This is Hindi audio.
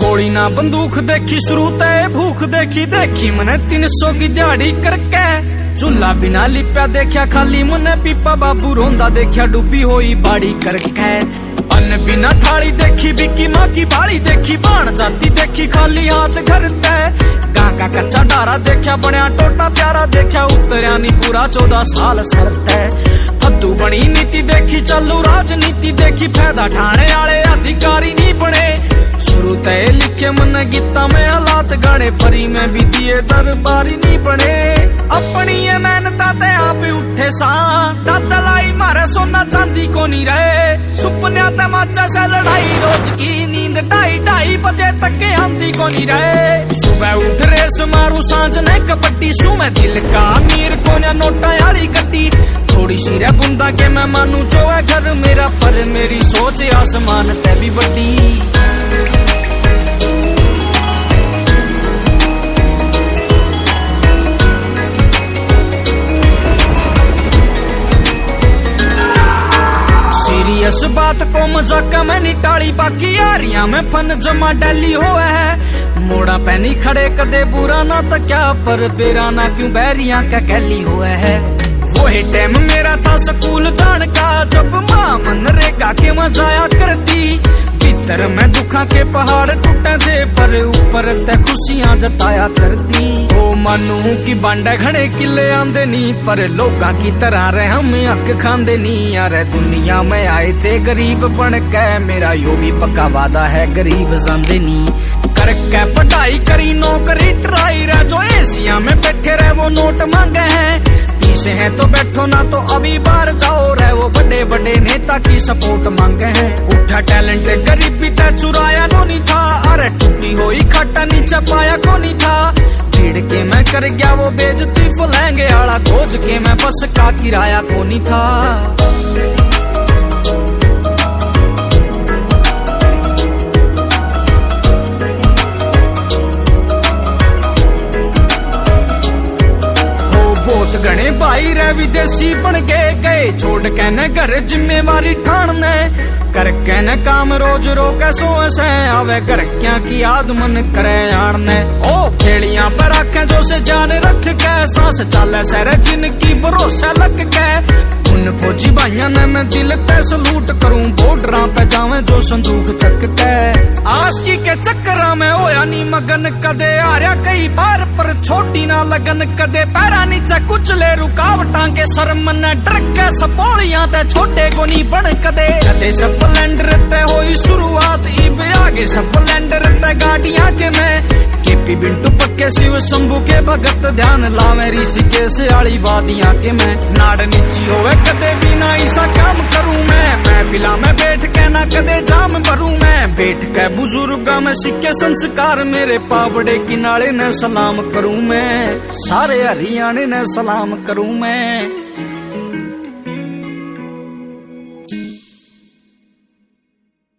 गोली ना बंदूक देखी शुरू तय भूख देखी देखी मने 300 की दिहाड़ी करके चूल्हा बिना लिप्या देखा खाली मने पीपा बाबू रोंदा देखा डूबी होई बाड़ी करके अन्न बिना थाली देखी बिकी माँ की भाड़ी देखी बाण जाती देखी खाली हाथ घर तय का कच्चा डारा देखा बनया टोटा प्यारा देखा उतरिया नी पूरा 14 साल सरत है फद्दू बनी नीति देखी चालू राजनीति देखी फायदा ठाणे आले अधिकारी नहीं बने शुरू तय लिखे मन गीता में हालात गाने परी में भी दिए दरबारी नहीं बने अपनी ये मेहनत ते आप उठे सा दलाई मारे सोना चांदी को नहीं रहे सुपने तमाचा से लड़ाई रोज की नींद 2:30 बजे तक के आंधी को नहीं रहे सुबह उठ रेस मारू सांझ ने कबड्डी सुबह दिल का अमीर कोने नोटा वाली गड्डी थोड़ी सी रे बुंदा के मैं मानू जो है घर मेरा पर मेरी सोच आसमान ते भी बड़ी इस बात को मजाक में नहीं टाली बाकी यारियां में फन जमा डाली हुआ है मोड़ा पैनी खड़े कदे बुरा ना तो क्या पर बेरा ना क्यों बैरिया का कहली हुआ है वो ही टाइम मेरा था स्कूल जान का जब माँ मनरेगा के मजाया करती भीतर में दुखा के पहाड़ टूटे थे पर ऊपर ते खुशियां जताया करती ओ मानू की बांडा घने किले आंदे नहीं पर लोगा की तरह रहे हम अक खांदे नहीं यार दुनिया में आए थे गरीब बन के मेरा यो भी पक्का वादा है गरीब जांदे नहीं करके पढ़ाई करी नौकरी ट्राई रह जो एशिया में बैठे रहे वो नोट मांगे हैं पीछे हैं तो बैठो ना तो अभी बाहर जाओ रहे वो बड़े बड़े नेता की सपोर्ट मांगे हैं उठा टैलेंट गरीबी ते चुराया को नहीं था अरे टूटी होई खट्टा नीचा पाया को नहीं था भीड़ के मैं कर गया वो बेजती बुलाएंगे आला खोज के मैं बस का किराया को नहीं था गणे भाई रे विदेशी बन के गए छोड़ के न घर जिम्मेवारी ठाण में कर के न काम रोज रोके सोस है आवे घर क्या की आदमन करे यार ने ओ खेड़िया पर आखे जो से जान रख के सांस चाले सर जिनकी भरोसा लग के उन फौजी भाइया ने मैं दिल पे सलूट करूं बॉर्डरा पे जावे जो संदूक चक के आशकी के चक्कर में होया नी मगन कदे आर्या कई बार पर छोटी ना लगन कदे पैरा नीचे कुचले रुकावटां के शर्म न डर के सपोलियां ते छोटे को नहीं बन कदे कदे स्प्लेंडर ते होई शुरुआत इब आगे स्प्लेंडर ते गाड़ियां के मैं केपी बिंटू पक्के शिव शंभू के भगत ध्यान लावे ऋषिकेश आली वादियां के मैं नाड़ नीची होवे कदे बिना ऐसा काम करूं मैं बिला में बैठ के ना कदे जाम भरूं मैं बैठ के बुजुर्गा में सिक्के संस्कार मेरे पावड़े किनारे न सलाम करूं मैं सारे हरियाणे ने सलाम करूं मैं।